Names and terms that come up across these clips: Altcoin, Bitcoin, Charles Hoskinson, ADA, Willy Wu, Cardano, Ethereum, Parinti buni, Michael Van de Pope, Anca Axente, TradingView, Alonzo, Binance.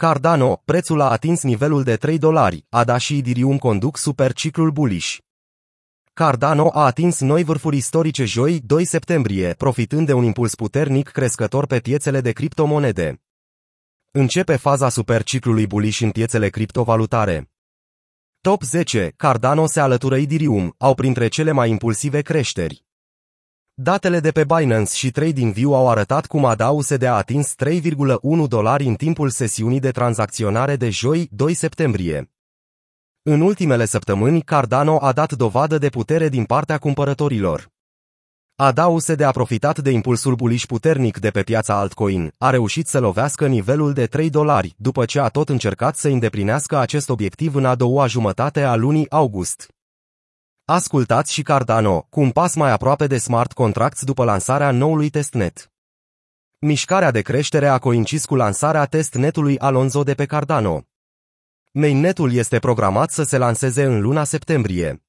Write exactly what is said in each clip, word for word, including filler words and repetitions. Cardano, prețul a atins nivelul de trei dolari, A D A și Ethereum conduc superciclul bullish. Cardano a atins noi vârfuri istorice joi, doi septembrie, profitând de un impuls puternic crescător pe piețele de criptomonede. Începe faza superciclului bullish în piețele criptovalutare. Top zece, Cardano se alătură Ethereum, au printre cele mai impulsive creșteri. Datele de pe Binance și TradingView au arătat cum A D A U S D a atins trei virgulă unu dolari în timpul sesiunii de tranzacționare de joi, doi septembrie. În ultimele săptămâni, Cardano a dat dovadă de putere din partea cumpărătorilor. A D A U S D a profitat de impulsul bullish puternic de pe piața altcoin, a reușit să lovească nivelul de trei dolari, după ce a tot încercat să îndeplinească acest obiectiv în a doua jumătate a lunii august. Ascultați și Cardano, cu un pas mai aproape de smart contracts după lansarea noului testnet. Mișcarea de creștere a coincis cu lansarea testnetului Alonzo de pe Cardano. Mainnetul este programat să se lanseze în luna septembrie.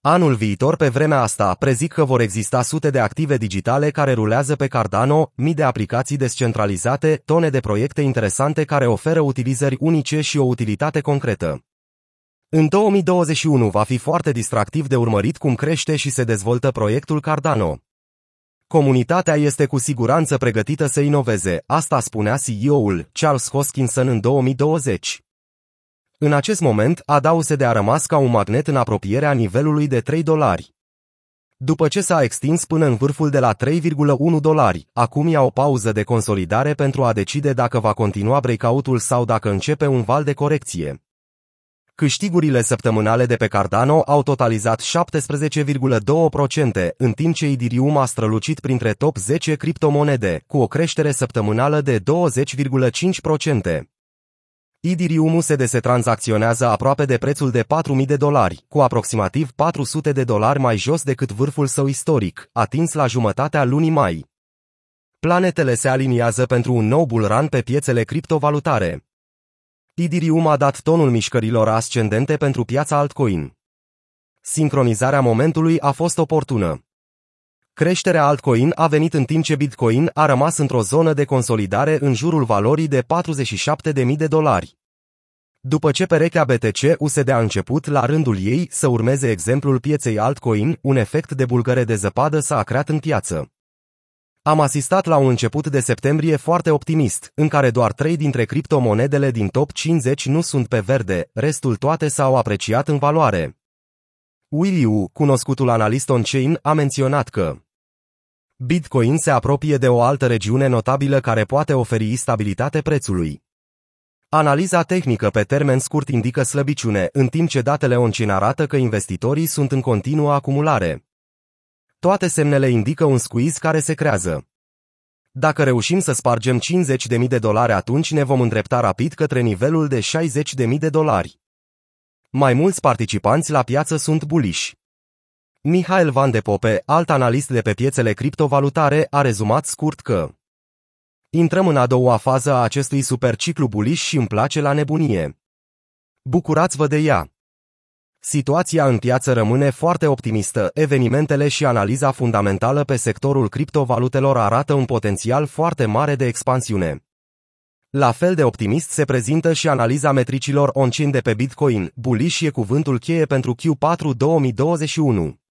Anul viitor, pe vremea asta, prezic că vor exista sute de active digitale care rulează pe Cardano, mii de aplicații descentralizate, tone de proiecte interesante care oferă utilizări unice și o utilitate concretă. În două mii douăzeci și unu va fi foarte distractiv de urmărit cum crește și se dezvoltă proiectul Cardano. Comunitatea este cu siguranță pregătită să inoveze, asta spunea C E O-ul Charles Hoskinson în două mii douăzeci. În acest moment, A D A U S D a rămas ca un magnet în apropierea nivelului de trei dolari. După ce s-a extins până în vârful de la trei virgulă unu dolari, acum ia o pauză de consolidare pentru a decide dacă va continua breakout-ul sau dacă începe un val de corecție. Câștigurile săptămânale de pe Cardano au totalizat șaptesprezece virgulă doi la sută, în timp ce Ethereum a strălucit printre top zece criptomonede, cu o creștere săptămânală de douăzeci virgulă cinci la sută. Ethereum se tranzacționează aproape de prețul de patru mii de dolari, cu aproximativ patru sute de dolari mai jos decât vârful său istoric, atins la jumătatea lunii mai. Planetele se aliniază pentru un nou bull run pe piețele criptovalutare. Ethereum a dat tonul mișcărilor ascendente pentru piața altcoin. Sincronizarea momentului a fost oportună. Creșterea altcoin a venit în timp ce Bitcoin a rămas într-o zonă de consolidare în jurul valorii de patruzeci și șapte de mii de dolari. După ce perechea B T C U S D a început la rândul ei să urmeze exemplul pieței altcoin, un efect de bulgăre de zăpadă s-a creat în piață. Am asistat la un început de septembrie foarte optimist, în care doar trei dintre criptomonedele din top cincizeci nu sunt pe verde, restul toate s-au apreciat în valoare. Willy Wu, cunoscutul analist on-chain, a menționat că Bitcoin se apropie de o altă regiune notabilă care poate oferi stabilitate prețului. Analiza tehnică pe termen scurt indică slăbiciune, în timp ce datele on-chain arată că investitorii sunt în continuă acumulare. Toate semnele indică un squeeze care se creează. Dacă reușim să spargem cincizeci de mii de dolari, atunci ne vom îndrepta rapid către nivelul de șaizeci de mii de dolari. Mai mulți participanți la piață sunt bullish. Michael Van de Pope, alt analist de pe piețele criptovalutare, a rezumat scurt că intrăm în a doua fază a acestui superciclu bullish și îmi place la nebunie. Bucurați-vă de ea! Situația în piață rămâne foarte optimistă, evenimentele și analiza fundamentală pe sectorul criptovalutelor arată un potențial foarte mare de expansiune. La fel de optimist se prezintă și analiza metricilor on-chain de pe Bitcoin, bullish e cuvântul cheie pentru Q patru două mii douăzeci și unu.